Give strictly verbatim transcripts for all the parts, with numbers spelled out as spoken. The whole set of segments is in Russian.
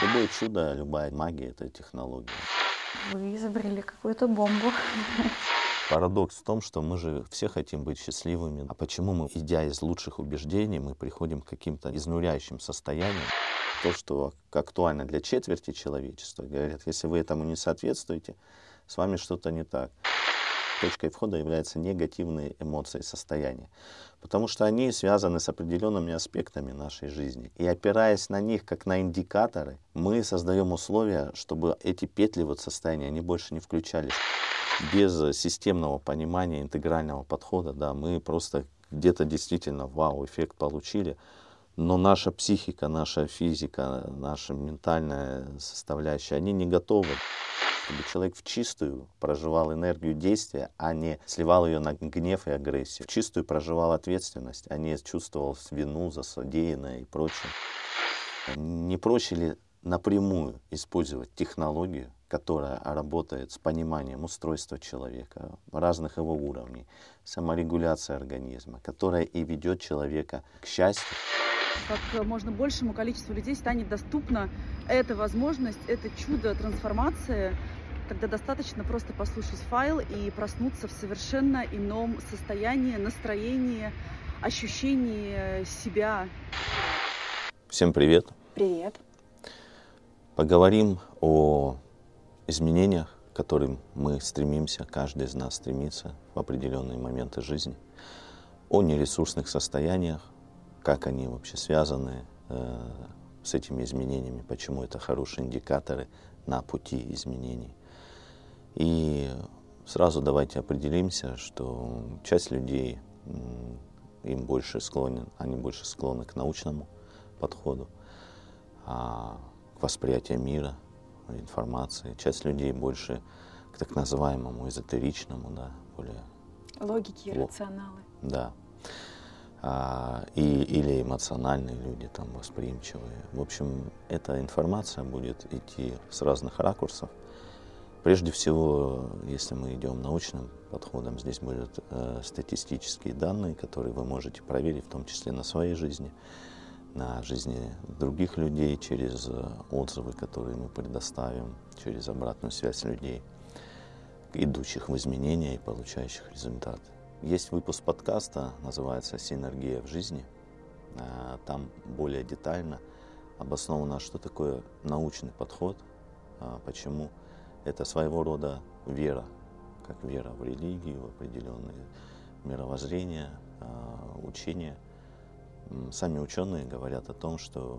Любое чудо, любая магия – это технология. Вы изобрели какую-то бомбу. Парадокс в том, что мы же все хотим быть счастливыми. А почему мы, идя из лучших убеждений, мы приходим к каким-то изнуряющим состояниям? То, что актуально для четверти человечества, говорят, если вы этому не соответствуете, с вами что-то не так. Точкой входа являются негативные эмоции и состояния, потому что они связаны с определенными аспектами нашей жизни. И опираясь на них, как на индикаторы, мы создаем условия, чтобы эти петли вот состояния, они больше не включались. Без системного понимания, интегрального подхода, да, мы просто где-то действительно вау-эффект получили, но наша психика, наша физика, наша ментальная составляющая, они не готовы. Чтобы человек в чистую проживал энергию действия, а не сливал ее на гнев и агрессию. В чистую проживал ответственность, а не чувствовал вину за содеянное и прочее. Не проще ли напрямую использовать технологию, которая работает с пониманием устройства человека, разных его уровней, саморегуляции организма, которая и ведет человека к счастью? Как можно большему количеству людей станет доступна эта возможность, это чудо трансформации, когда достаточно просто послушать файл и проснуться в совершенно ином состоянии, настроении, ощущении себя. Всем привет. Привет. Поговорим о изменениях, к которым мы стремимся, каждый из нас стремится в определенные моменты жизни, о нересурсных состояниях, как они вообще связаны э, с этими изменениями, почему это хорошие индикаторы на пути изменений. И сразу давайте определимся, что часть людей, им больше склонен, они больше склонны к научному подходу, а, к восприятию мира, информации. Часть людей больше к так называемому эзотеричному, да, более... Логики и рационалы. Да. А, и, или эмоциональные люди, там, восприимчивые. В общем, эта информация будет идти с разных ракурсов. Прежде всего, если мы идем научным подходом, здесь будут э, статистические данные, которые вы можете проверить, в том числе на своей жизни, на жизни других людей, через отзывы, которые мы предоставим, через обратную связь людей, идущих в изменения и получающих результаты. Есть выпуск подкаста, называется «Синергия в жизни». Там более детально обосновано, что такое научный подход, почему это своего рода вера, как вера в религию, в определенные мировоззрения, учения. Сами ученые говорят о том, что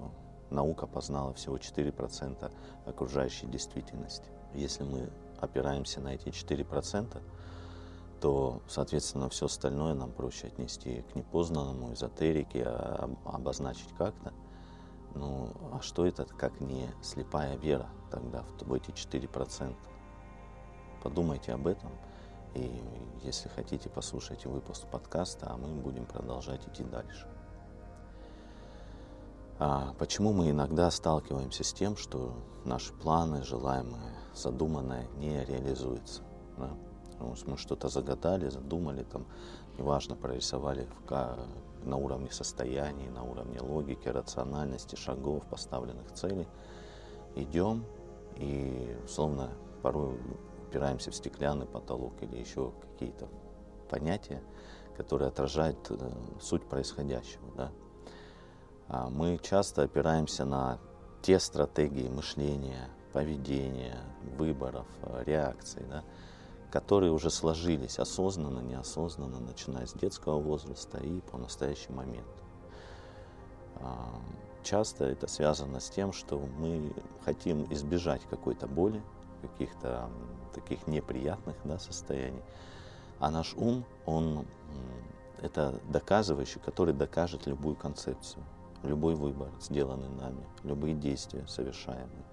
наука познала всего четыре процента окружающей действительности. Если мы опираемся на эти четыре процента, то, соответственно, все остальное нам проще отнести к непознанному, эзотерике, а обозначить как-то. Ну, а что это, как не слепая вера тогда в эти четыре процента? Подумайте об этом, и если хотите, послушайте выпуск подкаста, а мы будем продолжать идти дальше. А почему мы иногда сталкиваемся с тем, что наши планы, желаемое, задуманное не реализуется? Да? Потому что мы что-то загадали, задумали, там, неважно, прорисовали в, на уровне состояний, на уровне логики, рациональности, шагов, поставленных целей. Идем и, словно, порой упираемся в стеклянный потолок или еще какие-то понятия, которые отражают э, суть происходящего. Да? А мы часто опираемся на те стратегии мышления, поведения, выборов, реакций, да? Которые уже сложились осознанно, неосознанно, начиная с детского возраста и по настоящий момент. Часто это связано с тем, что мы хотим избежать какой-то боли, каких-то таких неприятных, да, состояний. А наш ум, он это доказывающий, который докажет любую концепцию, любой выбор, сделанный нами, любые действия совершаемые.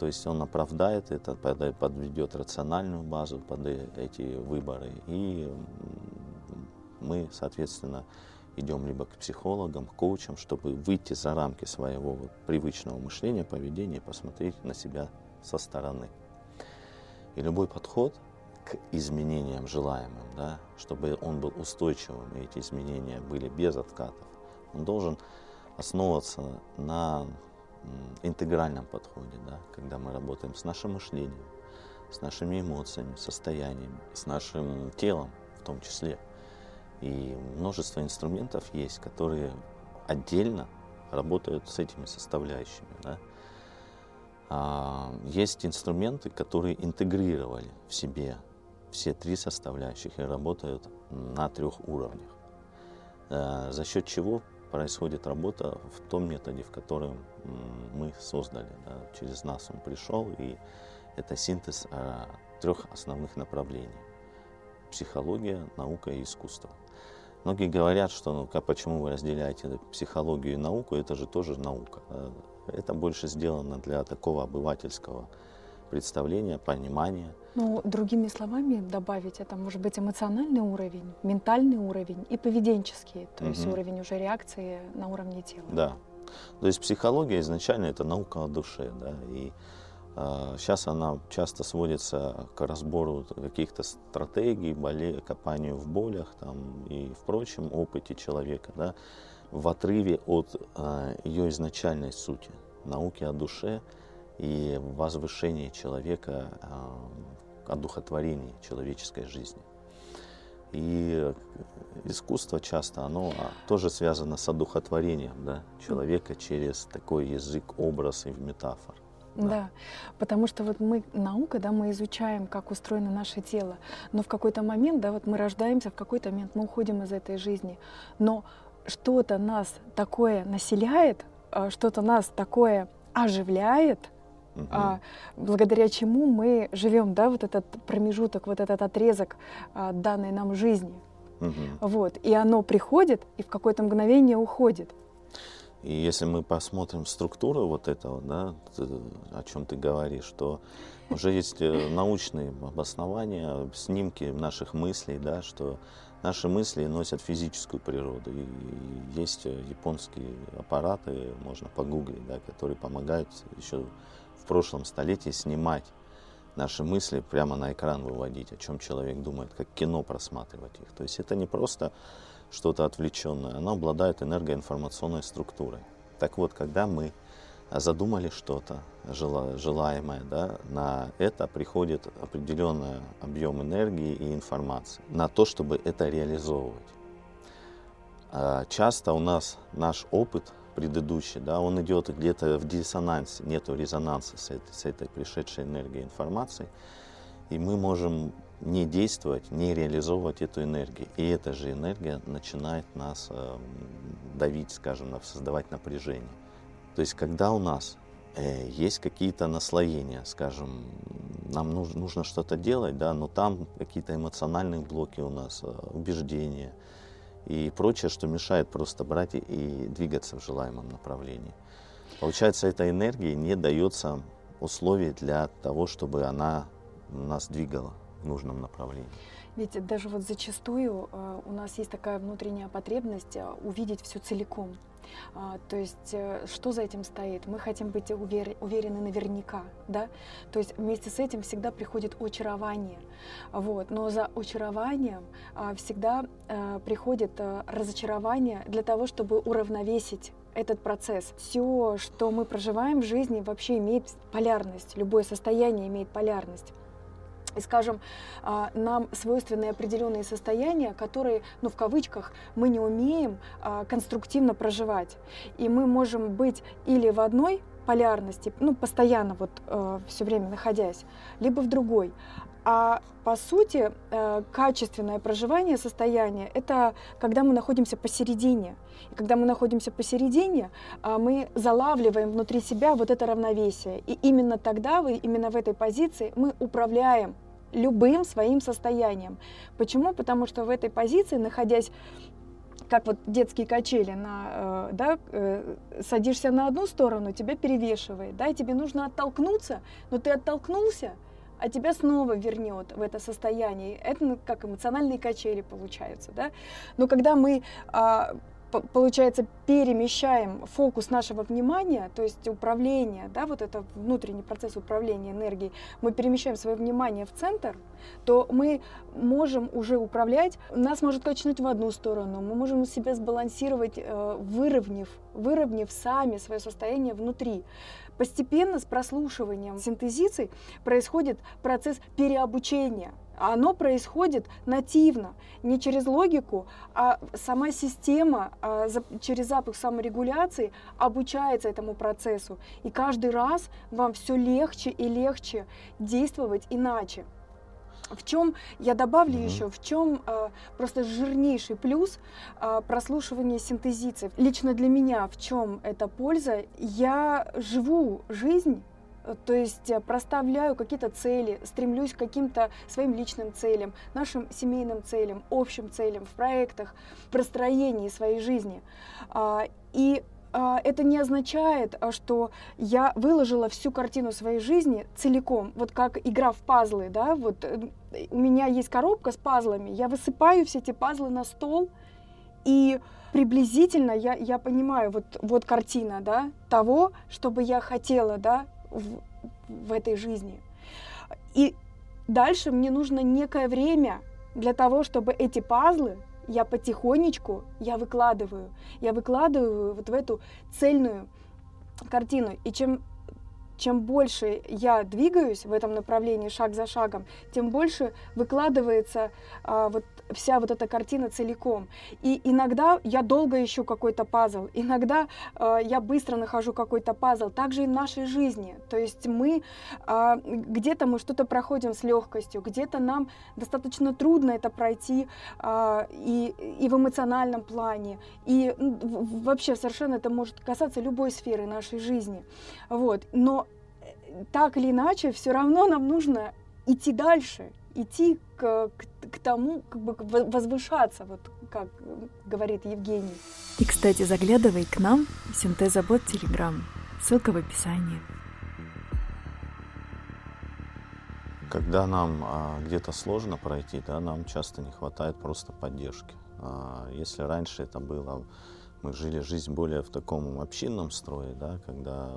То есть он оправдает это, подведет рациональную базу под эти выборы. И мы, соответственно, идем либо к психологам, к коучам, чтобы выйти за рамки своего привычного мышления, поведения и посмотреть на себя со стороны. И любой подход к изменениям желаемым, да, чтобы он был устойчивым, и эти изменения были без откатов, он должен основываться на интегральном подходе, да, когда мы работаем с нашим мышлением, с нашими эмоциями, состояниями, с нашим телом в том числе. И множество инструментов есть, которые отдельно работают с этими составляющими. Да. А есть инструменты, которые интегрировали в себе все три составляющих и работают на трех уровнях. А за счет чего происходит работа в том методе, в котором мы создали. Да. Через нас он пришел, и это синтез а, трех основных направлений. Психология, наука и искусство. Многие говорят, что ну, а почему вы разделяете психологию и науку, это же тоже наука. Это больше сделано для такого обывательского представления, понимания. Ну, другими словами, добавить, это может быть эмоциональный уровень, ментальный уровень и поведенческий, то угу. есть уровень уже реакции на уровне тела. Да, то есть психология изначально это наука о душе, да, и сейчас она часто сводится к разбору каких-то стратегий, боли, копанию в болях там, и в прочем опыте человека, да, в отрыве от а, ее изначальной сути, науки о душе и возвышении человека, а, одухотворении человеческой жизни. И искусство часто, оно тоже связано с одухотворением, да, человека через такой язык, образ и метафор. Да. да, потому что вот мы, наука, да, мы изучаем, как устроено наше тело, но в какой-то момент, да, вот мы рождаемся, в какой-то момент мы уходим из этой жизни, но что-то нас такое населяет, что-то нас такое оживляет, угу. благодаря чему мы живем, да, вот этот промежуток, вот этот отрезок данной нам жизни, угу. вот, и оно приходит и в какое-то мгновение уходит. И если мы посмотрим структуру вот этого, да, о чем ты говоришь, то уже есть научные обоснования, снимки наших мыслей, да, что наши мысли носят физическую природу. И есть японские аппараты, можно погуглить, да, которые помогают еще в прошлом столетии снимать наши мысли, прямо на экран выводить, о чем человек думает, как кино просматривать их. То есть это не просто что-то отвлеченное, оно обладает энергоинформационной структурой. Так вот, когда мы задумали что-то желаемое, да, на это приходит определенный объем энергии и информации, на то, чтобы это реализовывать. Часто у нас наш опыт предыдущий, да, он идет где-то в диссонансе, нету резонанса с этой, с этой пришедшей энергией информации, и мы можем не действовать, не реализовывать эту энергию. И эта же энергия начинает нас э, давить, скажем, создавать напряжение. То есть, когда у нас э, есть какие-то наслоения, скажем, нам нужно, нужно что-то делать, да, но там какие-то эмоциональные блоки у нас, э, убеждения и прочее, что мешает просто брать и, и двигаться в желаемом направлении. Получается, эта энергия не дается условий для того, чтобы она нас двигала в нужном направлении. Ведь даже вот зачастую э, у нас есть такая внутренняя потребность увидеть все целиком. А, то есть э, что за этим стоит? Мы хотим быть увер... уверены наверняка, да? То есть вместе с этим всегда приходит очарование. Вот. Но за очарованием э, всегда э, приходит э, разочарование для того, чтобы уравновесить этот процесс. Все, что мы проживаем в жизни, вообще имеет полярность. Любое состояние имеет полярность. И, скажем, нам свойственны определенные состояния, которые, ну, в кавычках, мы не умеем конструктивно проживать. И мы можем быть или в одной полярности, ну, постоянно вот все время находясь, либо в другой. А по сути, качественное проживание состояния — это когда мы находимся посередине. И когда мы находимся посередине, мы залавливаем внутри себя вот это равновесие. И именно тогда, именно в этой позиции мы управляем любым своим состоянием. Почему? Потому что в этой позиции, находясь, как вот детские качели, на, да, садишься на одну сторону, тебя перевешивает, да, и тебе нужно оттолкнуться, но ты оттолкнулся, а тебя снова вернет в это состояние. Это, ну, как эмоциональные качели получаются, да? Но когда мы а, получается, перемещаем фокус нашего внимания, то есть управление, да, вот это внутренний процесс управления энергией, мы перемещаем свое внимание в центр, то мы можем уже управлять, нас может качнуть в одну сторону, мы можем себя сбалансировать, выровняв, выровняв сами свое состояние внутри. Постепенно с прослушиванием синтезиций происходит процесс переобучения. Оно происходит нативно, не через логику, а сама система через запах саморегуляции обучается этому процессу. И каждый раз вам все легче и легче действовать иначе. В чем, я добавлю mm-hmm. еще, в чем э, просто жирнейший плюс э, прослушивания синтезиции. Лично для меня в чем эта польза? Я живу жизнь, то есть проставляю какие-то цели, стремлюсь к каким-то своим личным целям, нашим семейным целям, общим целям в проектах, в простроении своей жизни. Э, и это не означает, что я выложила всю картину своей жизни целиком, вот как игра в пазлы, да, вот у меня есть коробка с пазлами, я высыпаю все эти пазлы на стол, и приблизительно я, я понимаю, вот, вот картина, да, того, что бы я хотела, да, в, в этой жизни. И дальше мне нужно некое время для того, чтобы эти пазлы я потихонечку, я выкладываю, я выкладываю вот в эту цельную картину. И чем, чем больше я двигаюсь в этом направлении шаг за шагом, тем больше выкладывается а, вот вся вот эта картина целиком. И иногда я долго ищу какой-то пазл, иногда а, я быстро нахожу какой-то пазл. Также и в нашей жизни. То есть мы а, где-то мы что-то проходим с легкостью, где-то нам достаточно трудно это пройти а, и, и в эмоциональном плане, и вообще совершенно это может касаться любой сферы нашей жизни. Вот. Но так или иначе, все равно нам нужно идти дальше, идти к, к, к тому, как бы возвышаться, вот как говорит Евгений. И, кстати, заглядывай к нам в Синтеза Бот Телеграм. Ссылка в описании. Когда нам а, где-то сложно пройти, да, нам часто не хватает просто поддержки. А, если раньше это было, мы жили жизнь более в таком общинном строе, да, когда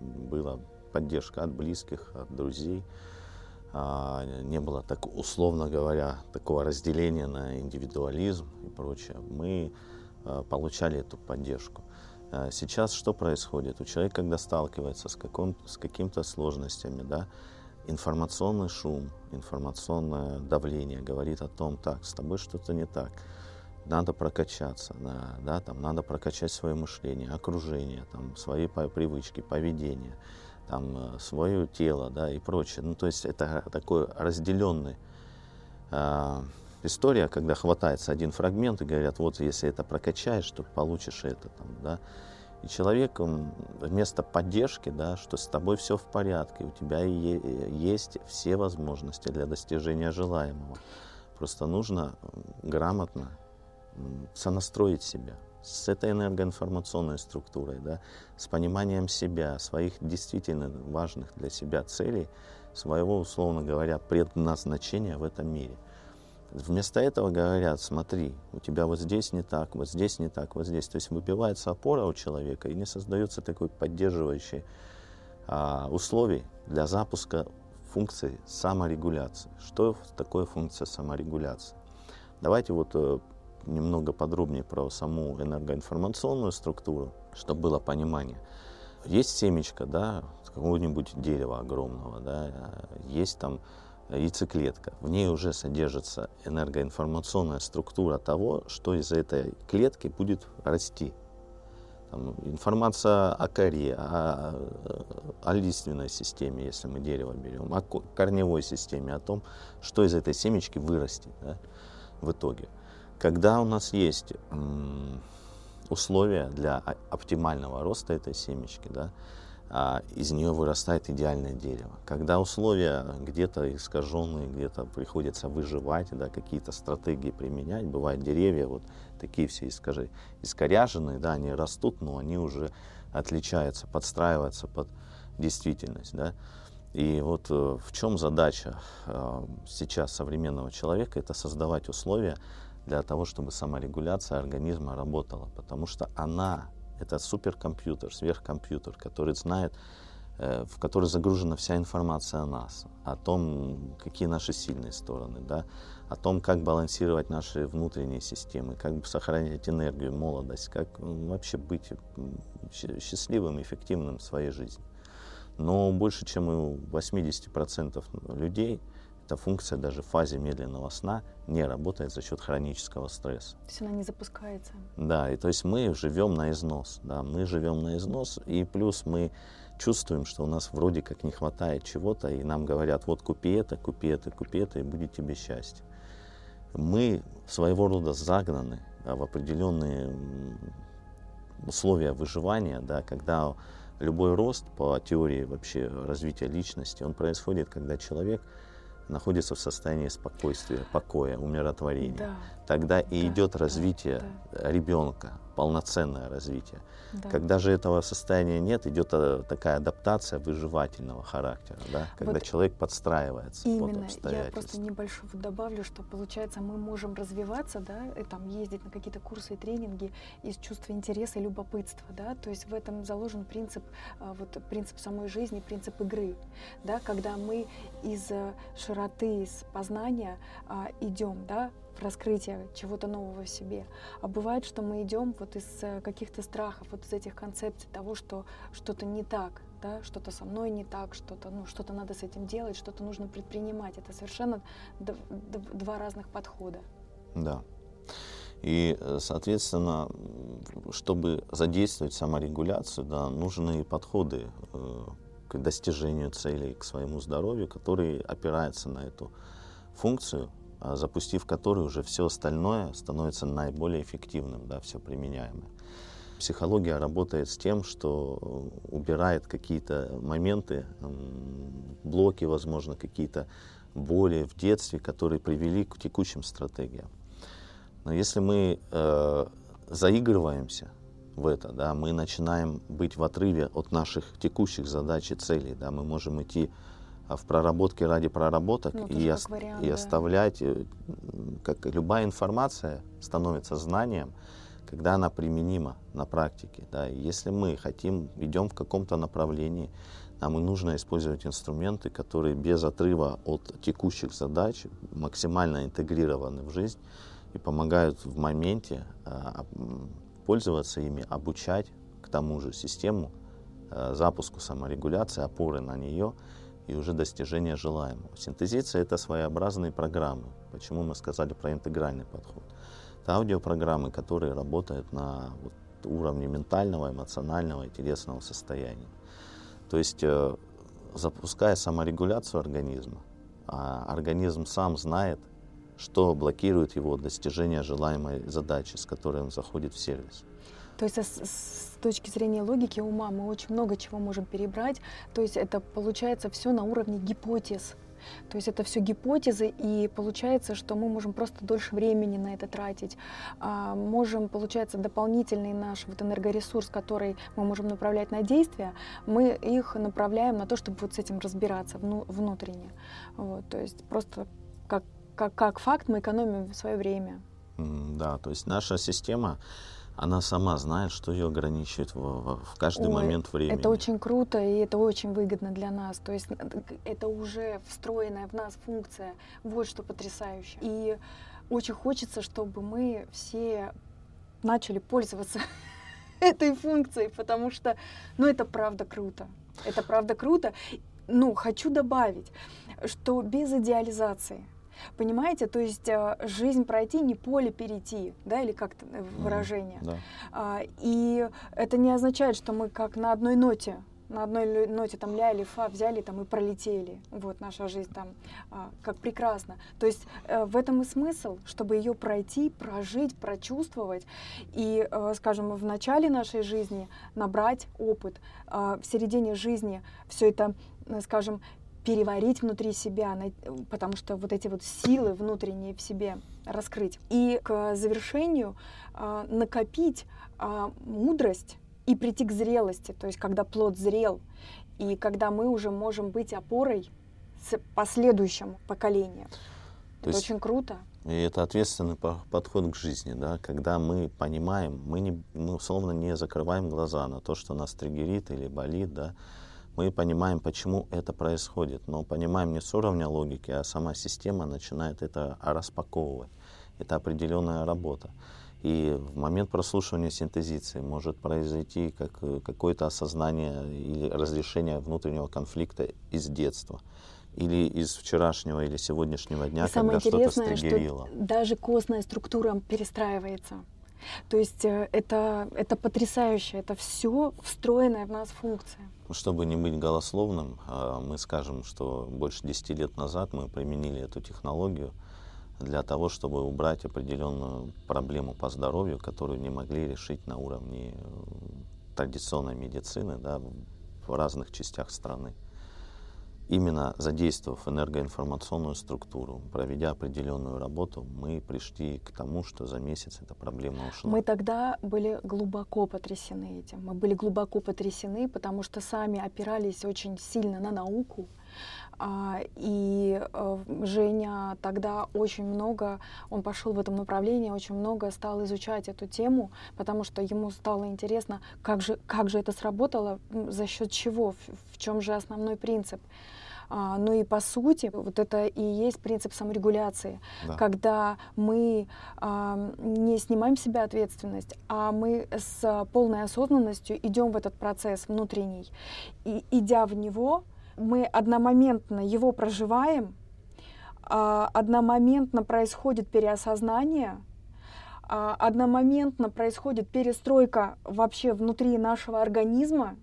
была поддержка от близких, от друзей, не было, так, условно говоря, такого разделения на индивидуализм и прочее. Мы получали эту поддержку. Сейчас что происходит? У человека, когда сталкивается с, каком, с какими-то сложностями, да, информационный шум, информационное давление говорит о том, так, с тобой что-то не так, надо прокачаться, да, да, там, надо прокачать свое мышление, окружение, там, свои привычки, поведение, там, свое тело, да, и прочее. Ну, то есть это такой разделенный э, история, когда хватается один фрагмент и говорят, вот если это прокачаешь, то получишь это, там, да. И человек вместо поддержки, да, что с тобой все в порядке, у тебя е- есть все возможности для достижения желаемого. Просто нужно грамотно сонастроить себя с этой энергоинформационной структурой, да, с пониманием себя, своих действительно важных для себя целей, своего, условно говоря, предназначения в этом мире. Вместо этого говорят, смотри, у тебя вот здесь не так, вот здесь не так, вот здесь. То есть выбивается опора у человека и не создается такой поддерживающий а, условий для запуска функции саморегуляции. Что такое функция саморегуляции? Давайте вот немного подробнее про саму энергоинформационную структуру, чтобы было понимание. Есть семечко, да, какого-нибудь дерева огромного, да, есть там яйцеклетка. В ней уже содержится энергоинформационная структура того, что из этой клетки будет расти. Там информация о коре, о, о лиственной системе, если мы дерево берем, о корневой системе, о том, что из этой семечки вырастет, да, в итоге. Когда у нас есть условия для оптимального роста этой семечки, да, из нее вырастает идеальное дерево. Когда условия где-то искаженные, где-то приходится выживать, да, какие-то стратегии применять, бывают деревья вот такие все искажи, искоряженные, да, они растут, но они уже отличаются, подстраиваются под действительность, да. И вот в чем задача сейчас современного человека — это создавать условия для того, чтобы саморегуляция организма работала, потому что она, это суперкомпьютер, сверхкомпьютер, который знает, в который загружена вся информация о нас, о том, какие наши сильные стороны, да, о том, как балансировать наши внутренние системы, как сохранять энергию, молодость, как вообще быть счастливым, эффективным в своей жизни. Но больше, чем у восемьдесят процентов людей, эта функция даже в фазе медленного сна не работает за счет хронического стресса. То есть она не запускается? Да, и то есть мы живем на износ, да, мы живем на износ, и плюс мы чувствуем, что у нас вроде как не хватает чего-то, и нам говорят, вот купи это, купи это, купи это, и будет тебе счастье. Мы своего рода загнаны в определенные условия выживания, да, когда любой рост по теории вообще развития личности, он происходит, когда человек находится в состоянии спокойствия, покоя, умиротворения. Да. Тогда и да, идет развитие да, ребенка, полноценное развитие. Да. Когда же этого состояния нет, идет такая адаптация выживательного характера, да? Когда вот человек подстраивается именно под обстоятельства. Именно, я просто небольшую добавлю, что получается мы можем развиваться, да, и там ездить на какие-то курсы и тренинги из чувства интереса и любопытства, да, то есть в этом заложен принцип, вот принцип самой жизни, принцип игры, да, когда мы из широты, из познания идем, да, в раскрытие чего-то нового в себе. А бывает, что мы идем вот из каких-то страхов, вот из этих концепций того, что что-то не так, да, что-то со мной не так, что-то, ну, что-то надо с этим делать, что-то нужно предпринимать. Это совершенно д- д- два разных подхода. Да. И, соответственно, чтобы задействовать саморегуляцию, да, нужны подходы э, к достижению целей, к своему здоровью, которые опираются на эту функцию, запустив который уже все остальное становится наиболее эффективным, да, все применяемое. Психология работает с тем, что убирает какие-то моменты, блоки, возможно, какие-то боли в детстве, которые привели к текущим стратегиям. Но если мы э, заигрываемся в это, да, мы начинаем быть в отрыве от наших текущих задач и целей, да, мы можем идти в проработке ради проработок, ну, и, ост- вариант, и да. оставлять, как любая информация становится знанием, когда она применима на практике. Да. Если мы хотим, идем в каком-то направлении, нам и нужно использовать инструменты, которые без отрыва от текущих задач максимально интегрированы в жизнь и помогают в моменте пользоваться ими, обучать к тому же систему, запуску саморегуляции, опоры на нее, и уже достижение желаемого. Синтезиция — это своеобразные программы. Почему мы сказали про интегральный подход? Это аудиопрограммы, которые работают на вот уровне ментального, эмоционального и телесного состояния. То есть, запуская саморегуляцию организма, организм сам знает, что блокирует его достижение желаемой задачи, с которой он заходит в сервис. То есть с, с точки зрения логики ума мы очень много чего можем перебрать. То есть это получается все на уровне гипотез. То есть это все гипотезы, и получается, что мы можем просто дольше времени на это тратить. А можем, получается, дополнительный наш вот энергоресурс, который мы можем направлять на действия, мы их направляем на то, чтобы вот с этим разбираться вну, внутренне. Вот, то есть просто как, как, как факт мы экономим свое время. Да, то есть наша система... Она сама знает, что ее ограничивает в, в каждый Ой, момент времени. Это очень круто, и это очень выгодно для нас. То есть это уже встроенная в нас функция. Вот что потрясающе. И очень хочется, чтобы мы все начали пользоваться этой функцией, потому что, ну, это правда круто. Это правда круто. Ну, хочу добавить, что без идеализации. Понимаете, то есть жизнь пройти, не поле перейти, да, или как-то выражение. Mm, да. И это не означает, что мы как на одной ноте, на одной ноте там ля или фа взяли там и пролетели. Вот наша жизнь там как прекрасно. То есть в этом и смысл, чтобы ее пройти, прожить, прочувствовать и, скажем, в начале нашей жизни набрать опыт, в середине жизни все это, скажем, переварить внутри себя, потому что вот эти вот силы внутренние в себе раскрыть. И к завершению накопить мудрость и прийти к зрелости, то есть когда плод зрел, и когда мы уже можем быть опорой последующему поколению. Это очень круто. И это ответственный подход к жизни, да, когда мы понимаем, мы, не, мы условно не закрываем глаза на то, что нас триггерит или болит, да, мы понимаем, почему это происходит, но понимаем не с уровня логики, а сама система начинает это распаковывать. Это определенная работа. И в момент прослушивания синтезиции может произойти как, какое-то осознание или разрешение внутреннего конфликта из детства. Или из вчерашнего, или сегодняшнего дня, когда что-то стригерило. Что даже костная структура перестраивается. То есть это, это потрясающе, это все встроенная в нас функция. Чтобы не быть голословным, мы скажем, что больше десяти лет назад мы применили эту технологию для того, чтобы убрать определенную проблему по здоровью, которую не могли решить на уровне традиционной медицины, да, в разных частях страны. Именно задействовав энергоинформационную структуру, проведя определенную работу, мы пришли к тому, что за месяц эта проблема ушла. Мы тогда были глубоко потрясены этим. Мы были глубоко потрясены, потому что сами опирались очень сильно на науку. И Женя тогда очень много, он пошел в этом направлении, очень много стал изучать эту тему, потому что ему стало интересно, как же, как же это сработало, за счет чего, в, в чем же основной принцип. А, ну и по сути, вот это и есть принцип саморегуляции, да. Когда мы а, не снимаем с себя ответственность, а мы с полной осознанностью идем в этот процесс внутренний, и идя в него, мы одномоментно его проживаем, одномоментно происходит переосознание, одномоментно происходит перестройка вообще внутри нашего организма.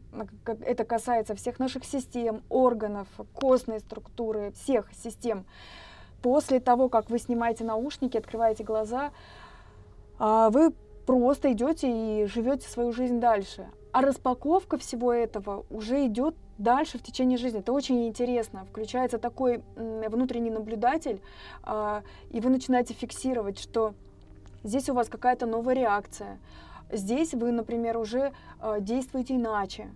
Это касается всех наших систем, органов, костной структуры, всех систем. После того, как вы снимаете наушники, открываете глаза, вы просто идете и живете свою жизнь дальше. А распаковка всего этого уже идет дальше в течение жизни. Это очень интересно. Включается такой внутренний наблюдатель, и вы начинаете фиксировать, что здесь у вас какая-то новая реакция. Здесь вы, например, уже действуете иначе.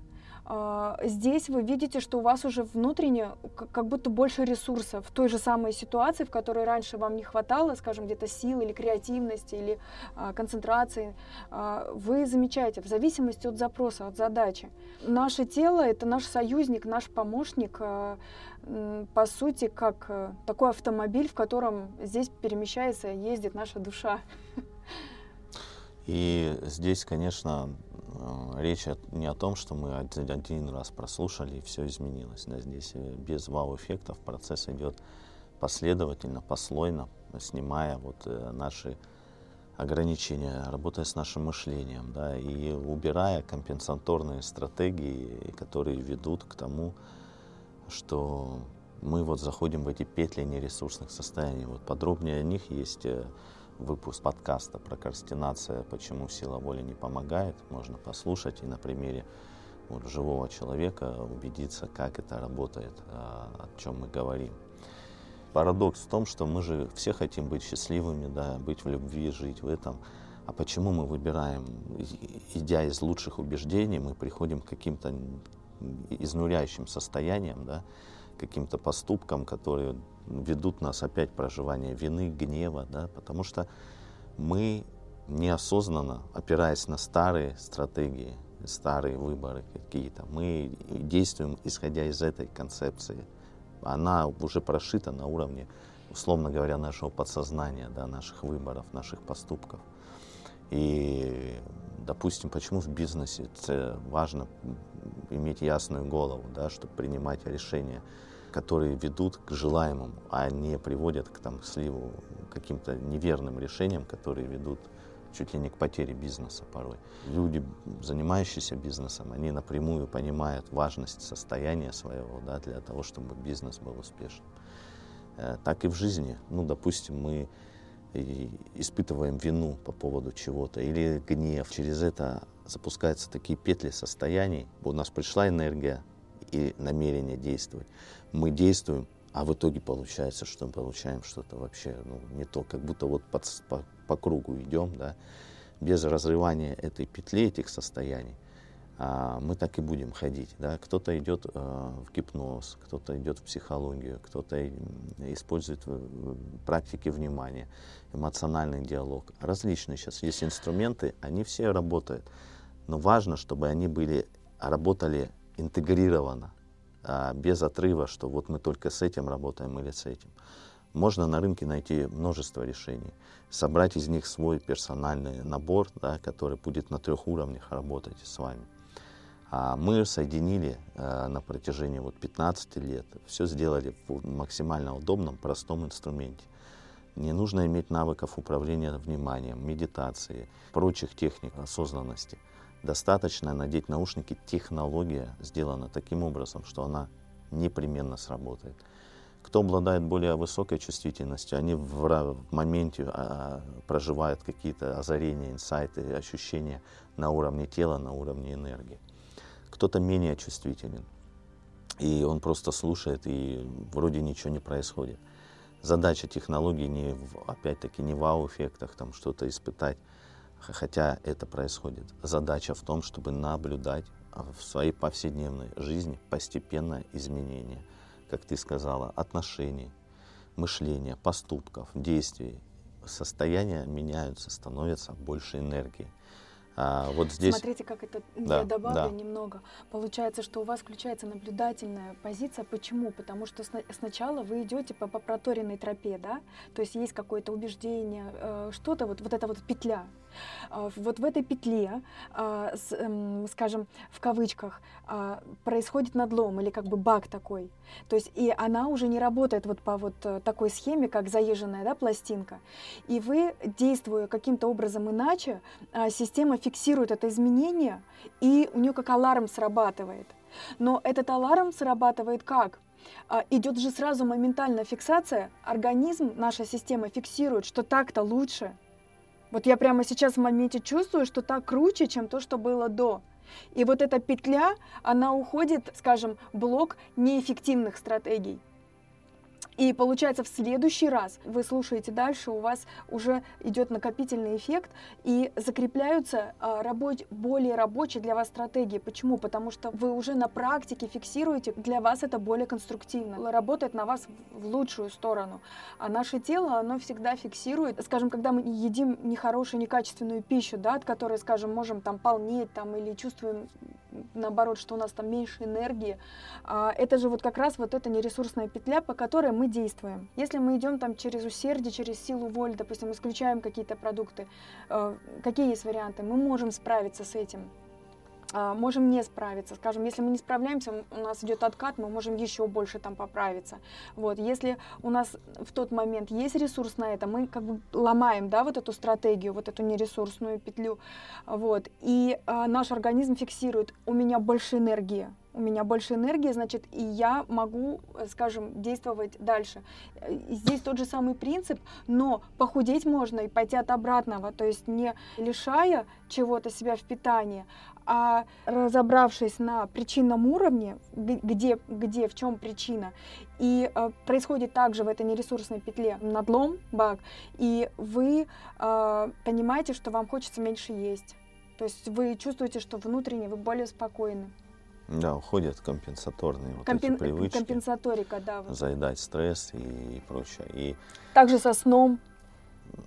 Здесь вы видите, что у вас уже внутренне как будто больше ресурсов в той же самой ситуации, в которой раньше вам не хватало, скажем, где-то сил или креативности, или а, концентрации. А, вы замечаете, в зависимости от запроса, от задачи. Наше тело — это наш союзник, наш помощник, а, по сути, как а, такой автомобиль, в котором здесь перемещается, ездит наша душа. И здесь, конечно, речь не о том, что мы один раз прослушали и все изменилось. Да, здесь без вау-эффектов процесс идет последовательно, послойно, снимая вот наши ограничения, работая с нашим мышлением, да, и убирая компенсаторные стратегии, которые ведут к тому, что мы вот заходим в эти петли нересурсных состояний. Вот подробнее о них есть выпуск подкаста «Прокрастинация. Почему сила воли не помогает». Можно послушать и на примере вот живого человека убедиться, как это работает, о чем мы говорим. Парадокс в том, что мы же все хотим быть счастливыми, да, быть в любви, жить в этом. А почему мы выбираем, идя из лучших убеждений, мы приходим к каким-то изнуряющим состояниям, да, каким-то поступкам, которые ведут нас опять в проживание вины, гнева, да, потому что мы неосознанно, опираясь на старые стратегии, старые выборы какие-то, мы действуем, исходя из этой концепции. Она уже прошита на уровне, условно говоря, нашего подсознания, да, наших выборов, наших поступков. И, допустим, почему в бизнесе важно иметь ясную голову, да, чтобы принимать решения, которые ведут к желаемому, а не приводят к, там, к сливу, каким-то неверным решениям, которые ведут чуть ли не к потере бизнеса порой. Люди, занимающиеся бизнесом, они напрямую понимают важность состояния своего, да, для того, чтобы бизнес был успешным. Так и в жизни. Ну, допустим, мы и испытываем вину по поводу чего-то или гнев. Через это запускаются такие петли состояний. У нас пришла энергия и намерение действовать. Мы действуем, а в итоге получается, что мы получаем что-то вообще, ну, не то. Как будто вот под, по, по кругу идем, да, без разрывания этой петли, этих состояний. мы так и будем ходить. Да? Кто-то идет в гипноз, кто-то идет в психологию, кто-то использует практики внимания, эмоциональный диалог. Различные сейчас есть инструменты, они все работают. Но важно, чтобы они были, работали интегрированно, без отрыва, что вот мы только с этим работаем или с этим. Можно на рынке найти множество решений, собрать из них свой персональный набор, да, который будет на трех уровнях работать с вами. А мы соединили а, на протяжении вот, пятнадцати лет, все сделали в максимально удобном, простом инструменте. Не нужно иметь навыков управления вниманием, медитации, прочих техник осознанности. Достаточно надеть наушники, технология сделана таким образом, что она непременно сработает. Кто обладает более высокой чувствительностью, они в моменте а, проживают какие-то озарения, инсайты, ощущения на уровне тела, на уровне энергии. Кто-то менее чувствителен, и он просто слушает, и вроде ничего не происходит. Задача технологии не в, опять-таки не в вау-эффектах, там что-то испытать, хотя это происходит. Задача в том, чтобы наблюдать в своей повседневной жизни постепенное изменение, как ты сказала, отношений, мышления, поступков, действий. Состояния меняются, становится больше энергии. А вот здесь... Смотрите, как это, да, я добавлю да. немного. Получается, что у вас включается наблюдательная позиция. Почему? Потому что сна- сначала вы идете по, по проторенной тропе, да? То есть есть какое-то убеждение, э, что-то, вот, вот эта вот петля. Э, вот в этой петле, э, с, э, скажем, в кавычках, э, происходит надлом или как бы баг такой. То есть и она уже не работает вот по вот такой схеме, как заезженная, да, пластинка. И вы, действуя каким-то образом иначе, э, система фиксирует это изменение, и у нее как аларм срабатывает. Но этот аларм срабатывает как? Идет же сразу моментальная фиксация. Организм, наша система фиксирует, что так-то лучше. Вот я прямо сейчас в моменте чувствую, что так круче, чем то, что было до. И вот эта петля, она уходит, скажем, в блок неэффективных стратегий. И получается, в следующий раз вы слушаете дальше, у вас уже идет накопительный эффект, и закрепляются а, рабоч- более рабочие для вас стратегии. Почему? Потому что вы уже на практике фиксируете, для вас это более конструктивно, работает на вас в лучшую сторону. А наше тело, оно всегда фиксирует, скажем, когда мы едим нехорошую, некачественную пищу, да, от которой, скажем, можем там полнеть там, или чувствуем, наоборот, что у нас там меньше энергии. А, это же вот как раз вот эта нересурсная петля, по которой мы действуем. Если мы идем там через усердие, через силу воли, допустим, исключаем какие-то продукты, э, какие есть варианты? Мы можем справиться с этим, э, можем не справиться. Скажем, если мы не справляемся, у нас идет откат, мы можем еще больше там поправиться. Вот. Если у нас в тот момент есть ресурс на это, мы как бы ломаем, да, вот эту стратегию, вот эту нересурсную петлю. Вот. И э, наш организм фиксирует, у меня больше энергии. У меня больше энергии, значит, и я могу, скажем, действовать дальше. Здесь тот же самый принцип, но похудеть можно и пойти от обратного, то есть не лишая чего-то себя в питании, а разобравшись на причинном уровне, где, где в чем причина, и э, происходит также в этой нересурсной петле надлом, баг, и вы э, понимаете, что вам хочется меньше есть. То есть вы чувствуете, что внутренне вы более спокойны. Да, уходят компенсаторные вот Компен... эти привычки. Компенсаторика, да. Вот. Заедать стресс и, и прочее. И... Также со сном,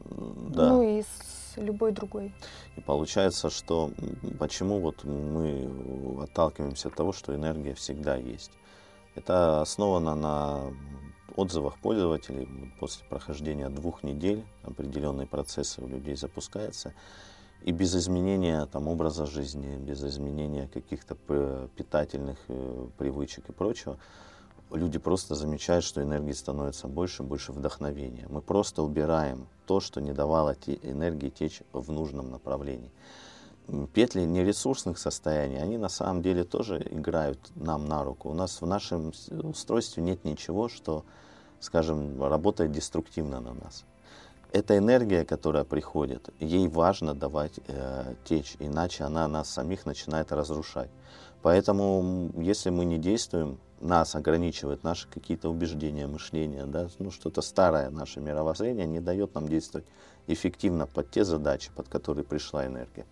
да. Ну и с любой другой. И получается, что почему вот мы отталкиваемся от того, что энергия всегда есть. Это основано на отзывах пользователей. После прохождения двух недель определенные процессы у людей запускаются. И без изменения там, образа жизни, без изменения каких-то питательных привычек и прочего, люди просто замечают, что энергии становится больше, больше вдохновения. Мы просто убираем то, что не давало энергии течь в нужном направлении. Петли нересурсных состояний, они на самом деле тоже играют нам на руку. У нас в нашем устройстве нет ничего, что, скажем, работает деструктивно на нас. Эта энергия, которая приходит, ей важно давать э, течь, иначе она нас самих начинает разрушать. Поэтому, если мы не действуем, нас ограничивают наши какие-то убеждения, мышления, да, ну, что-то старое наше мировоззрение не дает нам действовать эффективно под те задачи, под которые пришла энергия.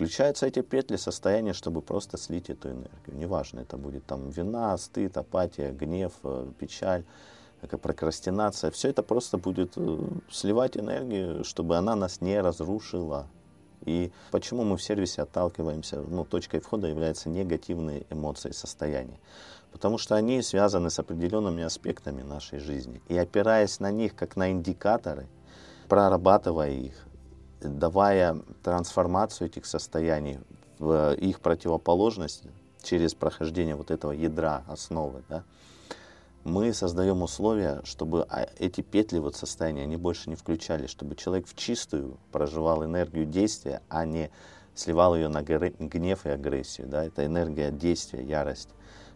Включаются эти петли состояния, чтобы просто слить эту энергию. Неважно, это будет там вина, стыд, апатия, гнев, печаль, прокрастинация. Все это просто будет сливать энергию, чтобы она нас не разрушила. И почему мы в сервисе отталкиваемся, ну, точкой входа являются негативные эмоции, состояния. Потому что они связаны с определенными аспектами нашей жизни. И опираясь на них, как на индикаторы, прорабатывая их, давая трансформацию этих состояний в их противоположность через прохождение вот этого ядра, основы, да, мы создаем условия, чтобы эти петли вот состояния, они больше не включались, чтобы человек в чистую проживал энергию действия, а не сливал ее на гнев и агрессию. Да? Это энергия действия, ярость.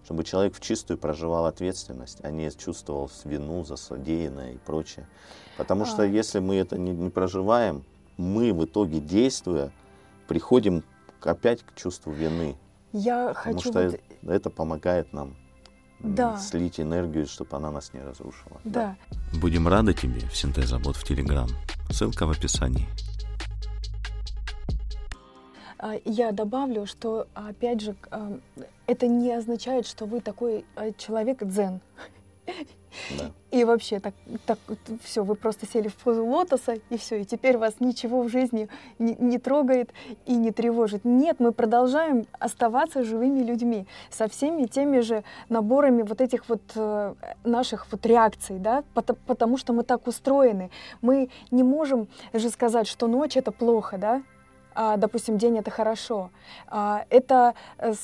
Чтобы человек в чистую проживал ответственность, а не чувствовал вину за содеянное и прочее. Потому что если мы это не, не проживаем, мы в итоге, действуя, приходим опять к чувству вины. Я потому хочу что вот... это помогает нам. Да. Слить энергию, чтобы она нас не разрушила. Да. Да. Будем рады тебе в Синтеза Бот в Телеграм. Ссылка в описании. Я добавлю, что, опять же, это не означает, что вы такой человек дзен. Да. И вообще, так, так все, вы просто сели в позу лотоса, и все, и теперь вас ничего в жизни не, не трогает и не тревожит. Нет, мы продолжаем оставаться живыми людьми со всеми теми же наборами вот этих вот э, наших вот реакций, да, потому, потому что мы так устроены. Мы не можем же сказать, что ночь — это плохо, да, а, допустим, день — это хорошо. А, это э,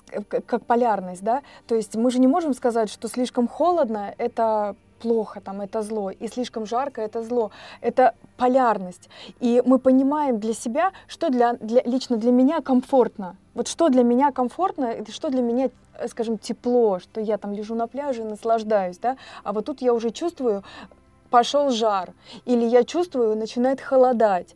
как полярность, да, то есть мы же не можем сказать, что слишком холодно — это плохо, там, это зло, и слишком жарко — это зло. Это полярность. И мы понимаем для себя, что для, для, лично для меня комфортно. Вот что для меня комфортно, что для меня, скажем, тепло, что я там лежу на пляже и наслаждаюсь, да, а вот тут я уже чувствую, пошел жар, или я чувствую, начинает холодать.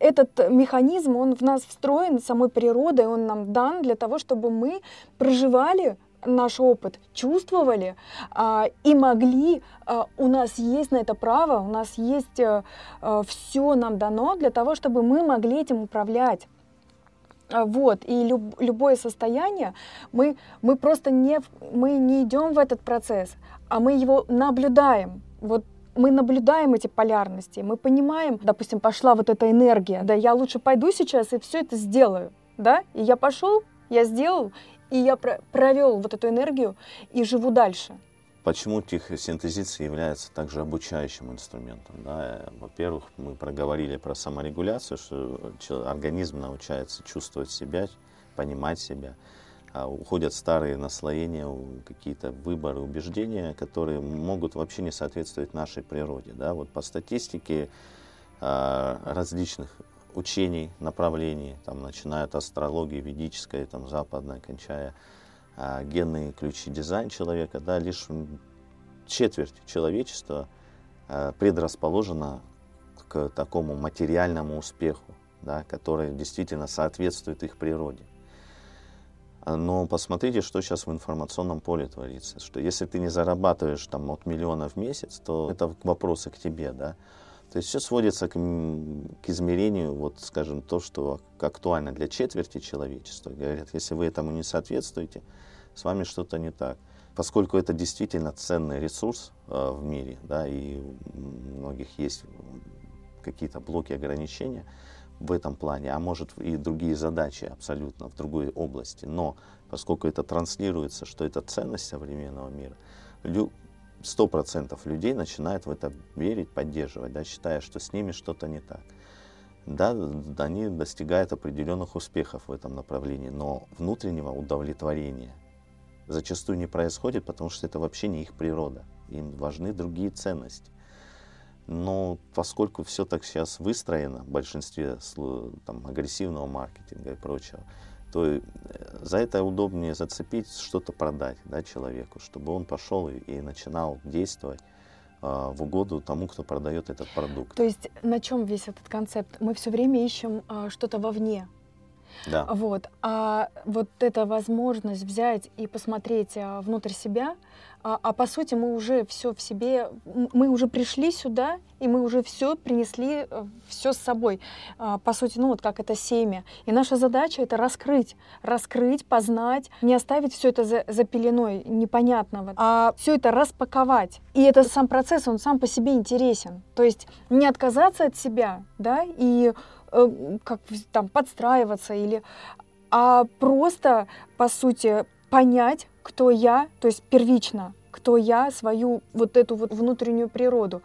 Этот механизм, он в нас встроен самой природой, он нам дан для того, чтобы мы проживали наш опыт, чувствовали а, и могли, а, у нас есть на это право, у нас есть а, а, все нам дано для того, чтобы мы могли этим управлять. А, вот, и люб, любое состояние, мы, мы просто не, мы не идем в этот процесс, а мы его наблюдаем. Вот мы наблюдаем эти полярности, мы понимаем, допустим, пошла вот эта энергия, да, я лучше пойду сейчас и все это сделаю, да, и я пошел, я сделал, и я провел вот эту энергию и живу дальше. Почему синтезиция является также обучающим инструментом? Да? Во-первых, мы проговорили про саморегуляцию, что организм научается чувствовать себя, понимать себя. Уходят старые наслоения, какие-то выборы, убеждения, которые могут вообще не соответствовать нашей природе. Да? Вот по статистике различных учений, направлений, там, начиная от астрологии, ведической, там, западной, кончая а, генные ключи, дизайн человека, да, лишь четверть человечества а, предрасположена к такому материальному успеху, да, который действительно соответствует их природе. Но посмотрите, что сейчас в информационном поле творится, что если ты не зарабатываешь там, от миллиона в месяц, то это вопросы к тебе, да. То есть все сводится к, к измерению, вот, скажем, то, что актуально для четверти человечества. Говорят, если вы этому не соответствуете, с вами что-то не так. Поскольку это действительно ценный ресурс э, в мире, да, и у многих есть какие-то блоки ограничения в этом плане, а может и другие задачи абсолютно в другой области. Но поскольку это транслируется, что это ценность современного мира, лю- сто процентов людей начинают в это верить, поддерживать, да, считая, что с ними что-то не так. Да, они достигают определенных успехов в этом направлении, но внутреннего удовлетворения зачастую не происходит, потому что это вообще не их природа. Им важны другие ценности. Но поскольку все так сейчас выстроено в большинстве там, агрессивного маркетинга и прочего, то за это удобнее зацепить, что-то продать, да, человеку, чтобы он пошел и, и начинал действовать э, в угоду тому, кто продает этот продукт. То есть на чем весь этот концепт? Мы все время ищем э, что-то вовне. Да. Вот. А вот эта возможность взять и посмотреть внутрь себя, а, а по сути мы уже все в себе, мы уже пришли сюда, и мы уже все принесли, все с собой. А, по сути, ну вот как это семя. И наша задача — это раскрыть, раскрыть, познать, не оставить все это за, за пеленой непонятного, а все это распаковать. И этот сам процесс, он сам по себе интересен. То есть не отказаться от себя, да, и как там подстраиваться, или а просто по сути понять, кто я, то есть первично, кто я, свою вот эту вот внутреннюю природу.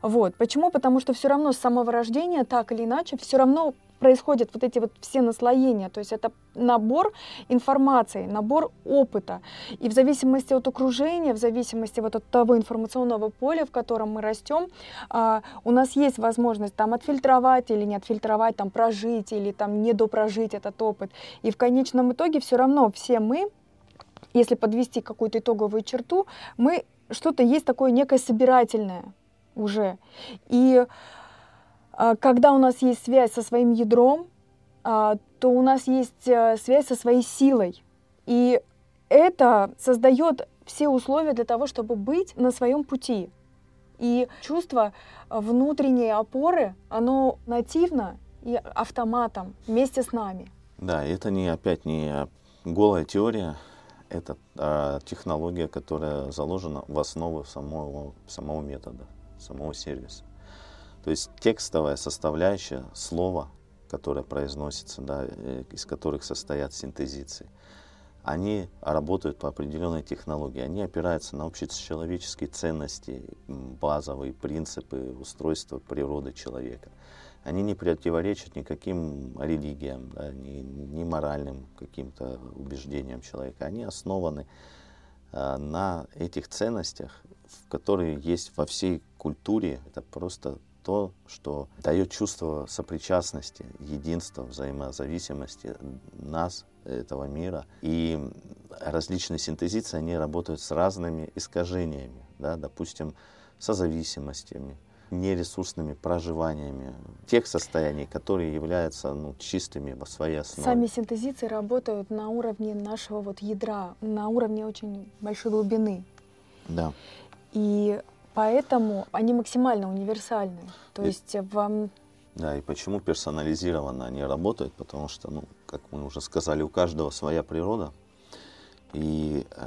Вот почему? Потому что все равно с самого рождения так или иначе все равно происходят вот эти вот все наслоения, то есть это набор информации, набор опыта. И в зависимости от окружения, в зависимости вот от того информационного поля, в котором мы растем, у нас есть возможность там отфильтровать или не отфильтровать, там прожить или там не допрожить этот опыт. И в конечном итоге все равно все мы, если подвести какую-то итоговую черту, мы что-то есть такое некое собирательное уже. И когда у нас есть связь со своим ядром, то у нас есть связь со своей силой. И это создает все условия для того, чтобы быть на своем пути. И чувство внутренней опоры, оно нативно и автоматом вместе с нами. Да, это не, опять не голая теория, это а, технология, которая заложена в основу самого, самого метода, самого сервиса. То есть текстовая составляющая слова, которое произносится, да, из которых состоят синтезиции, они работают по определенной технологии. Они опираются на общечеловеческие ценности, базовые принципы устройства природы человека. Они не противоречат никаким религиям, да, ни, ни моральным каким-то убеждениям человека. Они основаны а, на этих ценностях, которые есть во всей культуре. Это просто то, что дает чувство сопричастности, единства, взаимозависимости нас, этого мира. И различные синтезиции, они работают с разными искажениями, да, допустим, созависимостями, нересурсными проживаниями, тех состояний, которые являются ну, чистыми во своей основе. Сами синтезиции работают на уровне нашего вот ядра, на уровне очень большой глубины. Да. И поэтому они максимально универсальны. То и, есть вам... Да, и почему персонализированно они работают? Потому что, ну, как мы уже сказали, у каждого своя природа. И э,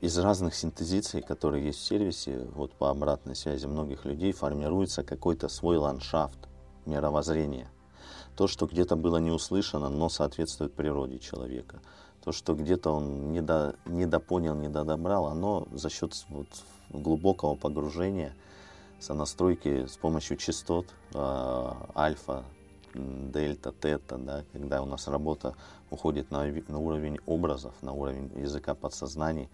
из разных синтезиций, которые есть в сервисе, вот по обратной связи многих людей, формируется какой-то свой ландшафт, мировоззрение. То, что где-то было не услышано, но соответствует природе человека. То, что где-то он недо, недопонял, недодобрал, оно за счет вот, глубокого погружения, сонастройки с помощью частот э, альфа, дельта, тета, да, когда у нас работа уходит на, на уровень образов, на уровень языка подсознаний,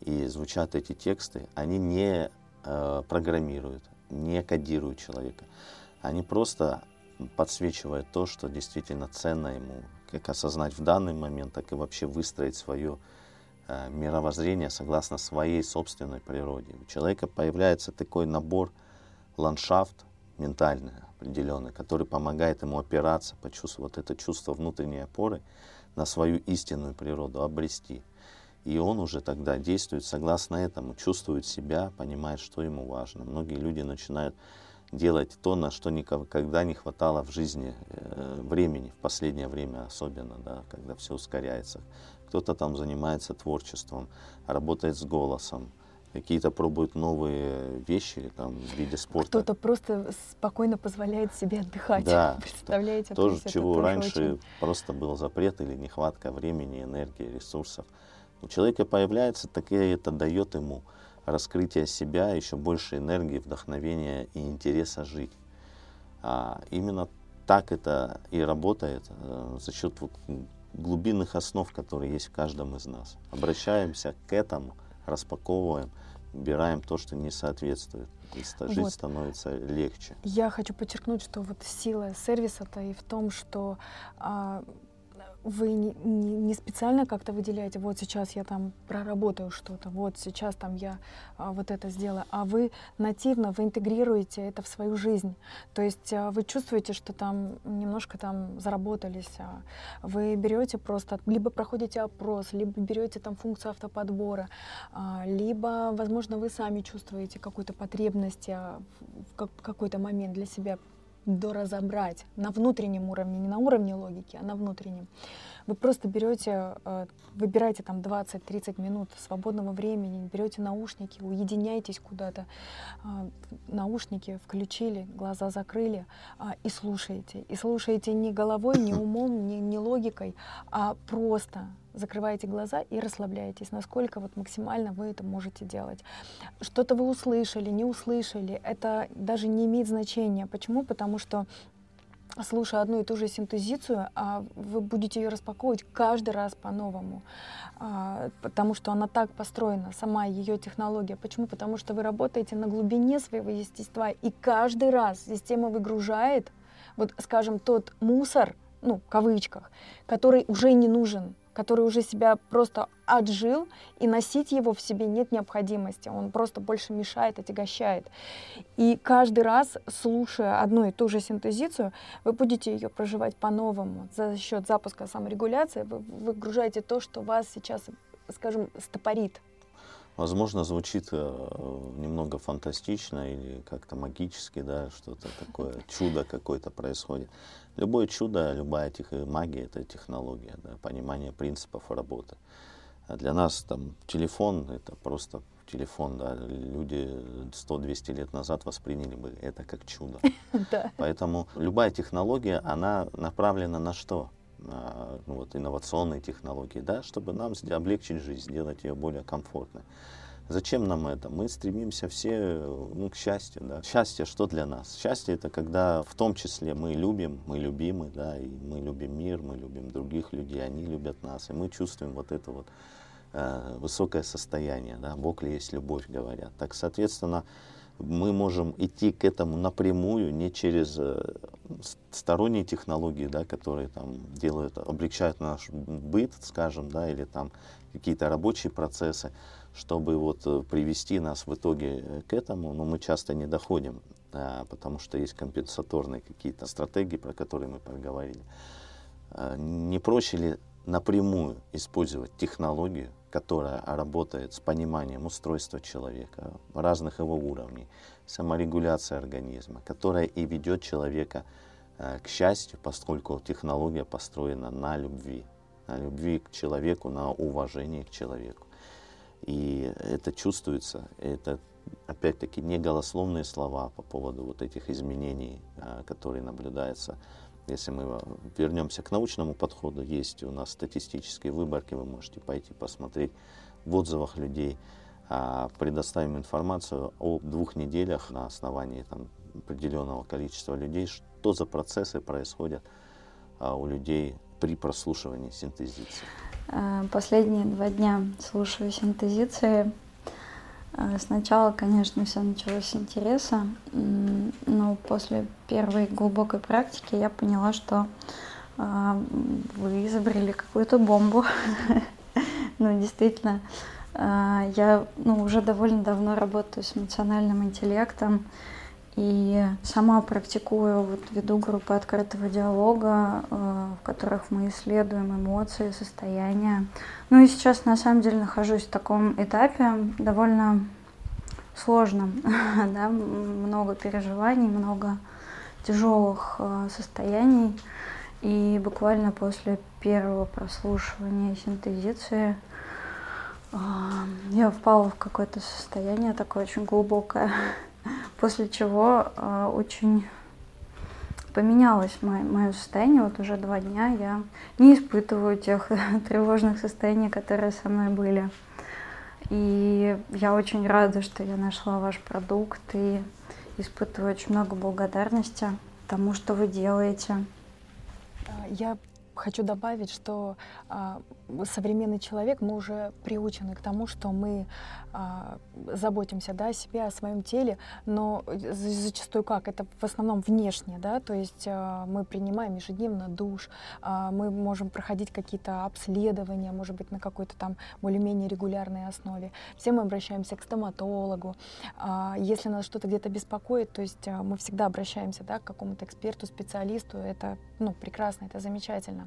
и звучат эти тексты, они не э, программируют, не кодируют человека. Они просто подсвечивают то, что действительно ценно ему, как осознать в данный момент, так и вообще выстроить свое э, мировоззрение согласно своей собственной природе. У человека появляется такой набор, ландшафт ментальный определенный, который помогает ему опираться, почувствовать вот это чувство внутренней опоры на свою истинную природу, обрести. И он уже тогда действует согласно этому, чувствует себя, понимает, что ему важно. Многие люди начинают делать то, на что никогда не хватало в жизни времени, в последнее время особенно, да, когда все ускоряется. Кто-то там занимается творчеством, работает с голосом, какие-то пробуют новые вещи там, в виде спорта. Кто-то просто спокойно позволяет себе отдыхать. Да, представляете? То, то, чего тоже раньше очень... просто был запрет или нехватка времени, энергии, ресурсов. У человека появляется, так и это дает ему раскрытие себя, еще больше энергии, вдохновения и интереса жить. А именно так это и работает э, за счет вот, глубинных основ, которые есть в каждом из нас. Обращаемся к этому, распаковываем, убираем то, что не соответствует. И жить вот становится легче. Я хочу подчеркнуть, что вот сила сервиса-то и в том, что... А... вы не, не специально как-то выделяете, вот сейчас я там проработаю что-то, вот сейчас там я а, вот это сделаю, а вы нативно, вы интегрируете это в свою жизнь. То есть а, вы чувствуете, что там немножко там заработались, а вы берете просто, либо проходите опрос, либо берете там функцию автоподбора, а, либо, возможно, вы сами чувствуете какую-то потребность а, в как, какой-то момент для себя доразобрать на внутреннем уровне, не на уровне логики, а на внутреннем. Вы просто берете, выбираете там двадцать-тридцать минут свободного времени, берете наушники, уединяетесь куда-то, наушники включили, глаза закрыли и слушаете. И слушаете не головой, не умом, не, не логикой, а просто закрываете глаза и расслабляетесь, насколько вот максимально вы это можете делать. Что-то вы услышали, не услышали, это даже не имеет значения. Почему? Потому что, слушая одну и ту же синтезицию, вы будете ее распаковывать каждый раз по-новому, потому что она так построена, сама ее технология. Почему? Потому что вы работаете на глубине своего естества, и каждый раз система выгружает, вот, скажем, тот мусор, ну, в кавычках, который уже не нужен, который уже себя просто отжил, и носить его в себе нет необходимости. Он просто больше мешает, отягощает. И каждый раз, слушая одну и ту же синтезицию, вы будете ее проживать по-новому. За счет запуска саморегуляции вы выгружаете то, что вас сейчас, скажем, стопорит. Возможно, звучит немного фантастично или как-то магически, да, что-то такое, чудо какое-то происходит. Любое чудо, любая тех... магия — это технология, да, понимание принципов работы. А для нас там телефон — это просто телефон, да, люди сто-двести лет назад восприняли бы это как чудо. Поэтому любая технология, она направлена на что? На, ну, вот, инновационные технологии, да, чтобы нам облегчить жизнь, сделать ее более комфортной. Зачем нам это? Мы стремимся все, ну, к счастью. Да. Счастье что для нас? Счастье — это когда в том числе мы любим, мы любимы, да, и мы любим мир, мы любим других людей, они любят нас, и мы чувствуем вот это вот э, высокое состояние. Да. Бог ли есть любовь, говорят. Так, соответственно, мы можем идти к этому напрямую, не через сторонние технологии, да, которые там делают, облегчают наш быт, скажем, да, или там какие-то рабочие процессы, чтобы вот привести нас в итоге к этому, но мы часто не доходим, да, потому что есть компенсаторные какие-то стратегии, про которые мы проговорили. Не проще ли напрямую использовать технологию, которая работает с пониманием устройства человека, разных его уровней, саморегуляция организма, которая и ведет человека э, к счастью, поскольку технология построена на любви, на любви к человеку, на уважении к человеку. И это чувствуется, это опять-таки не голословные слова по поводу вот этих изменений, э, которые наблюдаются. Если мы вернемся к научному подходу, есть у нас статистические выборки, вы можете пойти посмотреть в отзывах людей. Предоставим информацию о двух неделях на основании там, определенного количества людей, что за процессы происходят у людей при прослушивании синтезиции. Последние два дня слушаю синтезиции. Сначала, конечно, все началось с интереса, но после первой глубокой практики я поняла, что э, вы изобрели какую-то бомбу. Ну, действительно, э, я ну, уже довольно давно работаю с эмоциональным интеллектом и сама практикую, вот, веду группы открытого диалога, э, в которых мы исследуем эмоции, состояния. Ну и сейчас, на самом деле, нахожусь в таком этапе довольно сложном, да, много переживаний, много тяжелых э, состояний. И буквально после первого прослушивания синтезиции э, я впала в какое-то состояние такое очень глубокое, после чего э, очень поменялось мое, мое состояние. Вот уже два дня я не испытываю тех тревожных состояний, которые со мной были. И я очень рада, что я нашла ваш продукт и испытываю очень много благодарности тому, что вы делаете. Я Хочу добавить, что а, современный человек, мы уже приучены к тому, что мы а, заботимся, да, о себе, о своем теле, но зачастую как? Это в основном внешне, да, то есть а, мы принимаем ежедневно душ, а, мы можем проходить какие-то обследования, может быть, на какой-то там более-менее регулярной основе. Все мы обращаемся к стоматологу. А, если нас что-то где-то беспокоит, то есть а, мы всегда обращаемся, да, к какому-то эксперту, специалисту. Это, ну, прекрасно, это замечательно.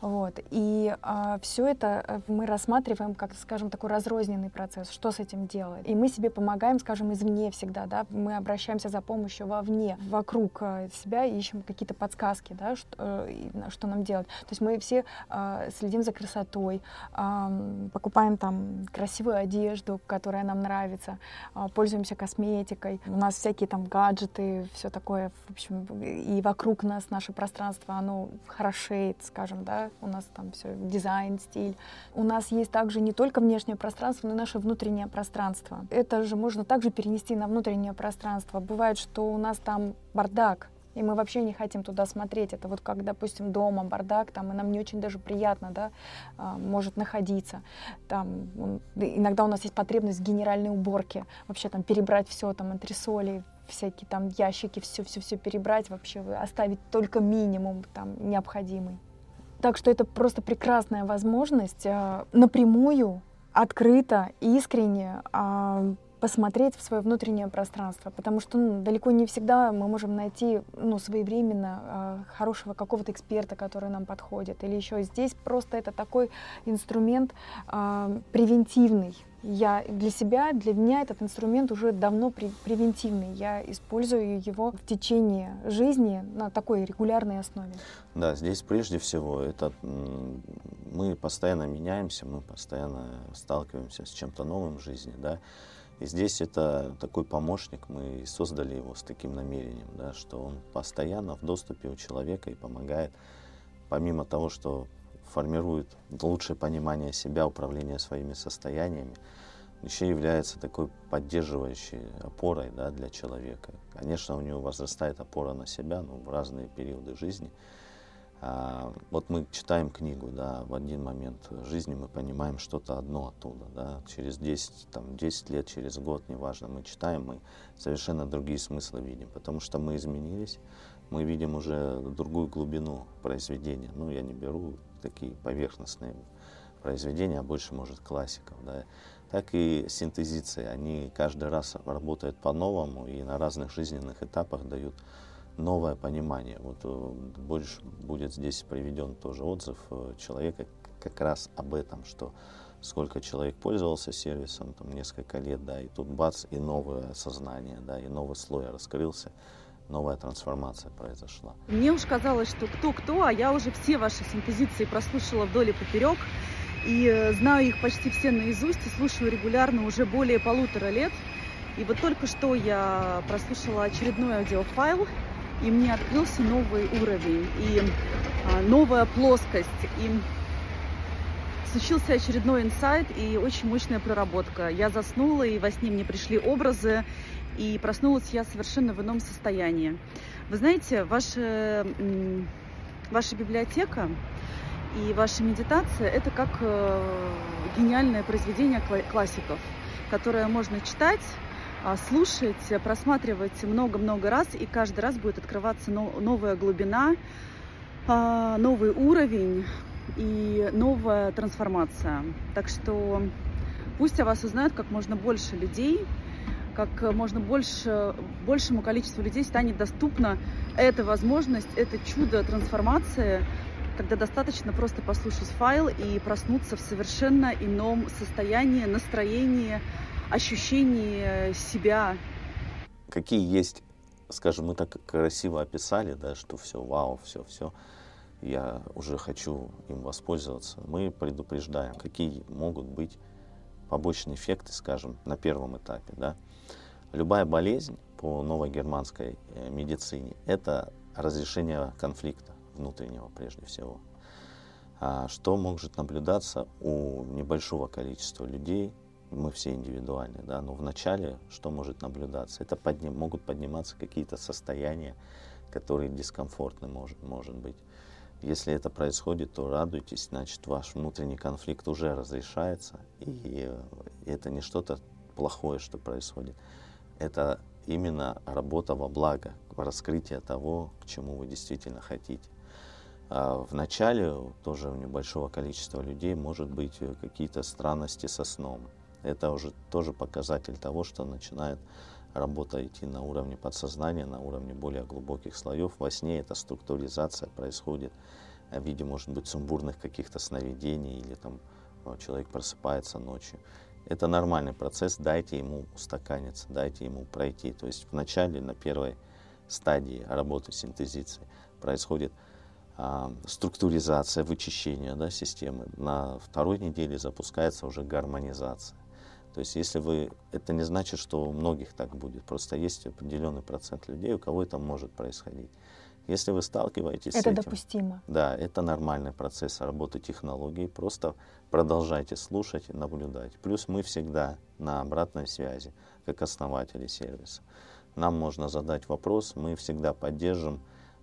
Вот. И а, все это мы рассматриваем как, скажем, такой разрозненный процесс, что с этим делать. И мы себе помогаем, скажем, извне всегда, да, мы обращаемся за помощью вовне, вокруг себя, ищем какие-то подсказки, да, что, что нам делать. То есть мы все а, следим за красотой, а, покупаем там красивую одежду, которая нам нравится, а, пользуемся косметикой, у нас всякие там гаджеты, все такое, в общем, и вокруг нас наше пространство, оно хорошеет, скажем, да, у нас там все дизайн, стиль. У нас есть также не только внешнее пространство, но и наше внутреннее пространство. Это же можно также перенести на внутреннее пространство. Бывает, что у нас там бардак, и мы вообще не хотим туда смотреть. Это вот как, допустим, дома бардак, там, и нам не очень даже приятно, да, может находиться. Там, иногда у нас есть потребность в генеральной уборке, вообще там перебрать все, там, антресоли, всякие там ящики, все-все-все перебрать, вообще оставить только минимум там необходимый. Так что это просто прекрасная возможность напрямую, открыто, искренне посмотреть в свое внутреннее пространство, потому что, ну, далеко не всегда мы можем найти, ну, своевременно э, хорошего какого-то эксперта, который нам подходит, или еще здесь просто это такой инструмент э, превентивный. Я для себя, для меня этот инструмент уже давно превентивный. Я использую его в течение жизни на такой регулярной основе. Да, здесь прежде всего это мы постоянно меняемся, мы постоянно сталкиваемся с чем-то новым в жизни, да. И здесь это такой помощник, мы создали его с таким намерением, да, что он постоянно в доступе у человека и помогает, помимо того, что формирует лучшее понимание себя, управление своими состояниями, еще является такой поддерживающей опорой, да, для человека. Конечно, у него возрастает опора на себя, но в разные периоды жизни. А, вот мы читаем книгу, да, в один момент жизни мы понимаем что-то одно оттуда, да, через десять, там, десять лет, через год, неважно, мы читаем, мы совершенно другие смыслы видим, потому что мы изменились, мы видим уже другую глубину произведения. Ну, я не беру такие поверхностные произведения, а больше, может, классиков, да. Так и синтезиции, они каждый раз работают по-новому и на разных жизненных этапах дают новое понимание. Вот больше будет здесь приведен тоже отзыв человека как раз об этом, что сколько человек пользовался сервисом, там, несколько лет, да, и тут бац, и новое сознание, да, и новый слой раскрылся, новая трансформация произошла. Мне уж казалось, что кто-кто, а я уже все ваши синтезиции прослушала вдоль и поперек, и знаю их почти все наизусть, и слушаю регулярно уже более полутора лет. И вот только что я прослушала очередной аудиофайл, и мне открылся новый уровень, и а, новая плоскость, и случился очередной инсайт и очень мощная проработка. Я заснула, и во сне мне пришли образы, и проснулась я совершенно в ином состоянии. Вы знаете, ваша, ваша библиотека и ваша медитация – это как гениальное произведение классиков, которое можно читать, слушать, просматривать много-много раз, и каждый раз будет открываться новая глубина, новый уровень и новая трансформация. Так что пусть о вас узнают как можно больше людей, как можно больше, большему количеству людей станет доступна эта возможность, это чудо трансформации, когда достаточно просто послушать файл и проснуться в совершенно ином состоянии, настроении, ощущении себя. Какие есть, скажем, мы так красиво описали, да, что все, вау, все, все, я уже хочу им воспользоваться. Мы предупреждаем, какие могут быть побочные эффекты, скажем, на первом этапе, да. Любая болезнь по новой германской медицине – это разрешение конфликта внутреннего прежде всего, что может наблюдаться у небольшого количества людей. Мы все индивидуальны, да, но вначале что может наблюдаться? Это подним, могут подниматься какие-то состояния, которые дискомфортны может, может быть. Если это происходит, то радуйтесь, значит, ваш внутренний конфликт уже разрешается, и это не что-то плохое, что происходит. Это именно работа во благо, раскрытие того, к чему вы действительно хотите. В начале тоже у небольшого количества людей может быть какие-то странности со сном. Это уже тоже показатель того, что начинает работа идти на уровне подсознания, на уровне более глубоких слоев. Во сне эта структуризация происходит в виде, может быть, сумбурных каких-то сновидений, или там человек просыпается ночью. Это нормальный процесс, дайте ему устаканиться, дайте ему пройти. То есть в начале, на первой стадии работы синтезиции происходит э, структуризация, вычищение да, системы. На второй неделе запускается уже гармонизация. То есть, если вы, это не значит, что у многих так будет, просто есть определенный процент людей, у кого это может происходить. Если вы сталкиваетесь это с этим... Это допустимо. Да, это нормальный процесс работы технологий, просто продолжайте слушать и наблюдать. Плюс мы всегда на обратной связи, как основатели сервиса. Нам можно задать вопрос, мы всегда поддержим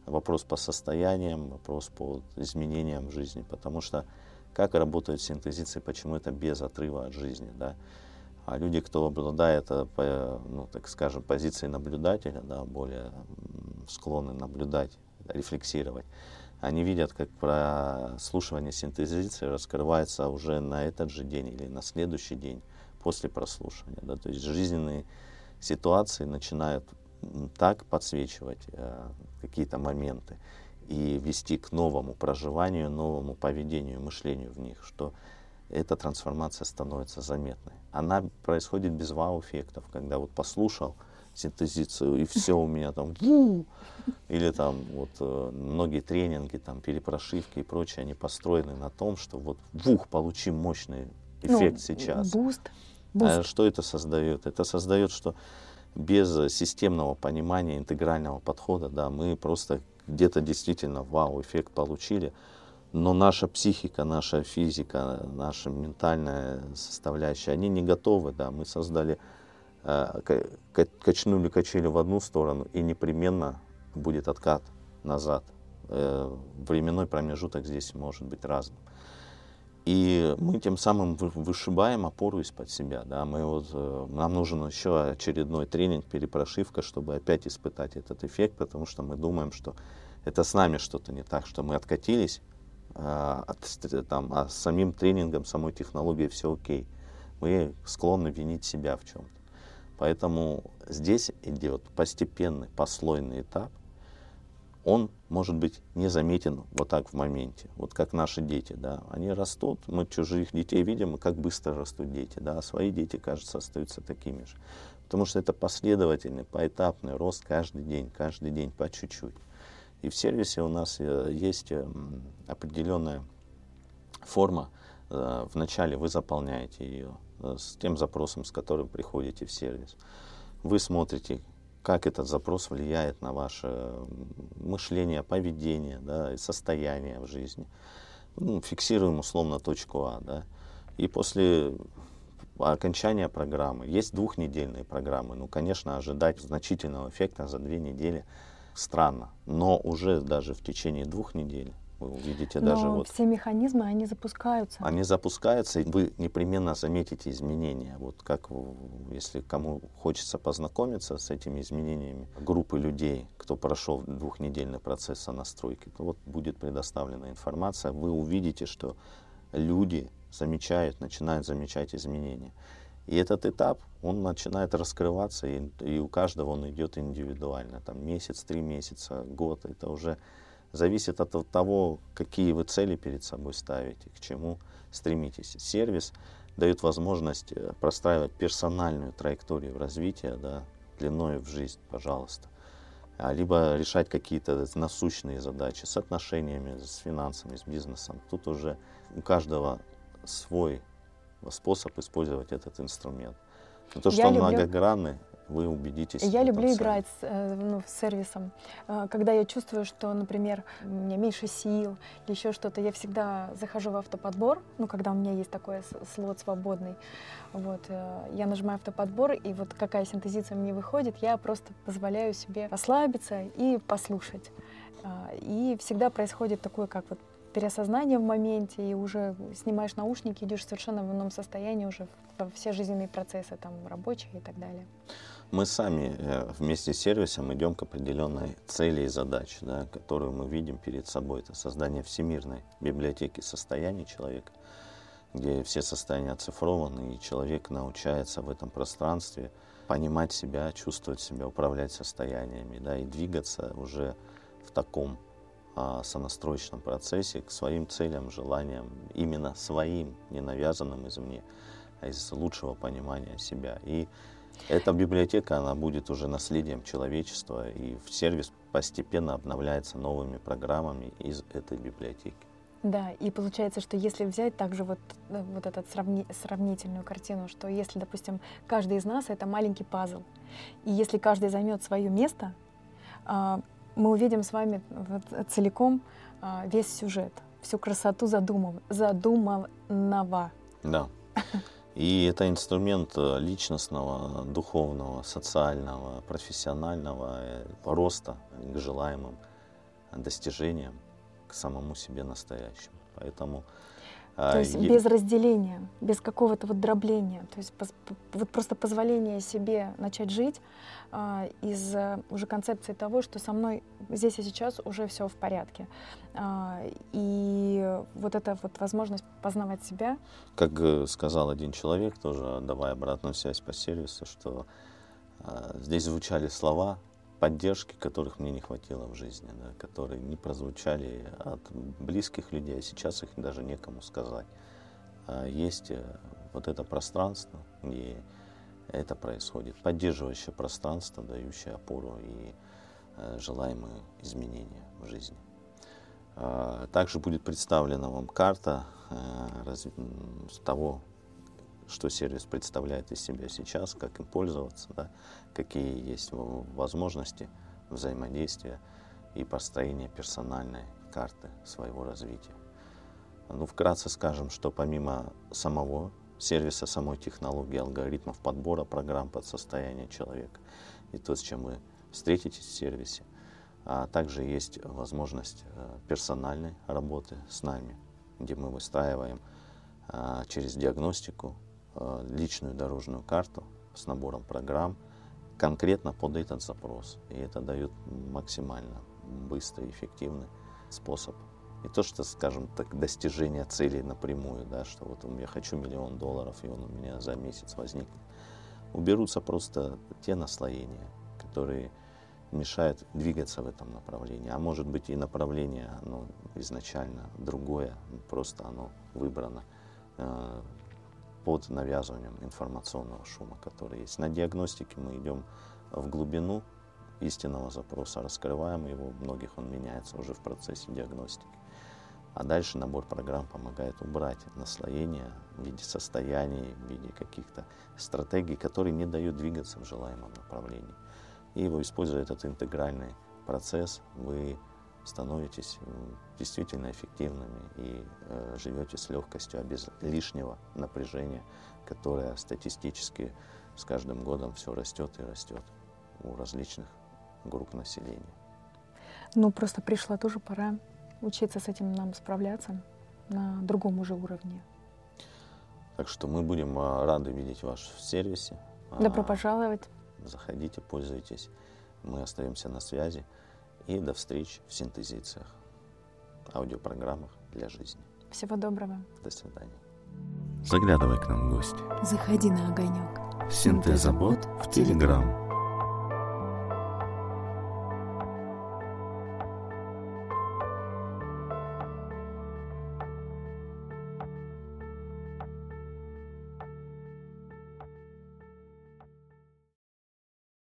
вопрос по состояниям, вопрос по изменениям в жизни, потому что как работают синтезиции, почему это без отрыва от жизни, да? А люди, кто обладает, ну, так скажем, позицией наблюдателя, да, более склонны наблюдать, рефлексировать, они видят, как прослушивание синтезиции раскрывается уже на этот же день или на следующий день после прослушивания. Да, то есть жизненные ситуации начинают так подсвечивать э, какие-то моменты и вести к новому проживанию, новому поведению, мышлению в них, что эта трансформация становится заметной. Она происходит без вау-эффектов, когда вот послушал синтезицию, и все у меня там... Или там вот многие тренинги, там перепрошивки и прочее, они построены на том, что вот вух, получи мощный эффект ну, сейчас. Буст, буст. А что это создает? Это создает, что без системного понимания, интегрального подхода, да, мы просто где-то действительно вау-эффект получили, но наша психика, наша физика, наша ментальная составляющая, они не готовы, да, мы создали, качнули качели в одну сторону, и непременно будет откат назад. Временной промежуток здесь может быть разным. И мы тем самым вышибаем опору из-под себя, да, мы вот, нам нужен еще очередной тренинг, перепрошивка, чтобы опять испытать этот эффект, потому что мы думаем, что это с нами что-то не так, что мы откатились, а с самим тренингом, самой технологией все окей. Мы склонны винить себя в чем-то. Поэтому здесь идет постепенный, послойный этап. Он, может быть, не заметен вот так в моменте. Вот как наши дети, да, они растут, мы чужих детей видим, и как быстро растут дети, да, а свои дети, кажется, остаются такими же. Потому что это последовательный, поэтапный рост каждый день, каждый день по чуть-чуть. И в сервисе у нас есть определенная форма. Вначале вы заполняете ее с тем запросом, с которым приходите в сервис. Вы смотрите, как этот запрос влияет на ваше мышление, поведение, да, и состояние в жизни. Ну, фиксируем условно точку А. Да. И после окончания программы, есть двухнедельные программы, ну, конечно, ожидать значительного эффекта за две недели странно, но уже даже в течение двух недель вы увидите но даже вот... все механизмы, они запускаются. Они запускаются, и вы непременно заметите изменения. Вот как, если кому хочется познакомиться с этими изменениями группы людей, кто прошел двухнедельный процесс сонастройки, то вот будет предоставлена информация, вы увидите, что люди замечают, начинают замечать изменения. И этот этап, он начинает раскрываться, и, и у каждого он идет индивидуально. Там месяц, три месяца, год. Это уже зависит от того, какие вы цели перед собой ставите, к чему стремитесь. Сервис дает возможность простраивать персональную траекторию развития, да, длиной в жизнь, пожалуйста. Либо решать какие-то насущные задачи с отношениями, с финансами, с бизнесом. Тут уже у каждого свой способ использовать этот инструмент. Но то, что я он люблю... многогранный, вы убедитесь. Я люблю цене. играть с, ну, с сервисом. Когда я чувствую, что, например, у меня меньше сил или еще что-то, я всегда захожу в автоподбор, ну, когда у меня есть такой слот свободный. Вот, я нажимаю автоподбор, и вот какая синтезиция мне выходит, я просто позволяю себе расслабиться и послушать. И всегда происходит такое, как вот переосознание в моменте, и уже снимаешь наушники, идешь совершенно в ином состоянии уже во все жизненные процессы, там, рабочие и так далее. Мы сами вместе с сервисом идем к определенной цели и задаче, да, которую мы видим перед собой. Это создание всемирной библиотеки состояний человека, где все состояния оцифрованы, и человек научается в этом пространстве понимать себя, чувствовать себя, управлять состояниями, да, и двигаться уже в таком а, сонастроечном процессе к своим целям, желаниям, именно своим, не навязанным извне, а из лучшего понимания себя. И эта библиотека, она будет уже наследием человечества, и сервис постепенно обновляется новыми программами из этой библиотеки. Да, и получается, что если взять также вот, вот эту сравни, сравнительную картину, что если, допустим, каждый из нас — это маленький пазл, и если каждый займет свое место, мы увидим с вами целиком весь сюжет, всю красоту задумав, задуманного. Да. И это инструмент личностного, духовного, социального, профессионального роста к желаемым достижениям, к самому себе настоящему. Поэтому, то есть е... без разделения, без какого-то вот дробления, то есть вот просто позволение себе начать жить а, из уже концепции того, что со мной здесь и сейчас уже все в порядке. А, и вот эта вот возможность познавать себя. Как сказал один человек, тоже давая обратную связь по сервису, что а, здесь звучали слова поддержки, которых мне не хватило в жизни, да, которые не прозвучали от близких людей, а сейчас их даже некому сказать. Есть вот это пространство, где это происходит, поддерживающее пространство, дающее опору и желаемые изменения в жизни. Также будет представлена вам карта того, что сервис представляет из себя сейчас, как им пользоваться, да, какие есть возможности взаимодействия и построения персональной карты своего развития. Ну, вкратце скажем, что помимо самого сервиса, самой технологии, алгоритмов подбора программ под состояние человека и то, с чем вы встретитесь в сервисе, а также есть возможность персональной работы с нами, где мы выстраиваем а, через диагностику личную дорожную карту с набором программ конкретно под этот запрос. И это дает максимально быстрый, эффективный способ. Не то, что, скажем так, достижение целей напрямую, да, что вот я хочу миллион долларов, и он у меня за месяц возникнет. Уберутся просто те наслоения, которые мешают двигаться в этом направлении. А может быть и направление, оно изначально другое, просто оно выбрано под навязыванием информационного шума, который есть. На диагностике мы идем в глубину истинного запроса, раскрываем его, у многих он меняется уже в процессе диагностики. А дальше набор программ помогает убрать наслоение в виде состояний, в виде каких-то стратегий, которые не дают двигаться в желаемом направлении. И его, используя этот интегральный процесс, вы становитесь действительно эффективными и э, живете с легкостью, а без лишнего напряжения, которое статистически с каждым годом все растет и растет у различных групп населения. Ну, просто пришла тоже пора учиться с этим нам справляться на другом уже уровне. Так что мы будем рады видеть вас в сервисе. Добро пожаловать. Заходите, пользуйтесь. Мы остаемся на связи. И до встреч в синтезициях, аудиопрограммах для жизни. Всего доброго. До свидания. Заглядывай к нам в гости. Заходи на огонек. Синтеза Бот в Телеграм.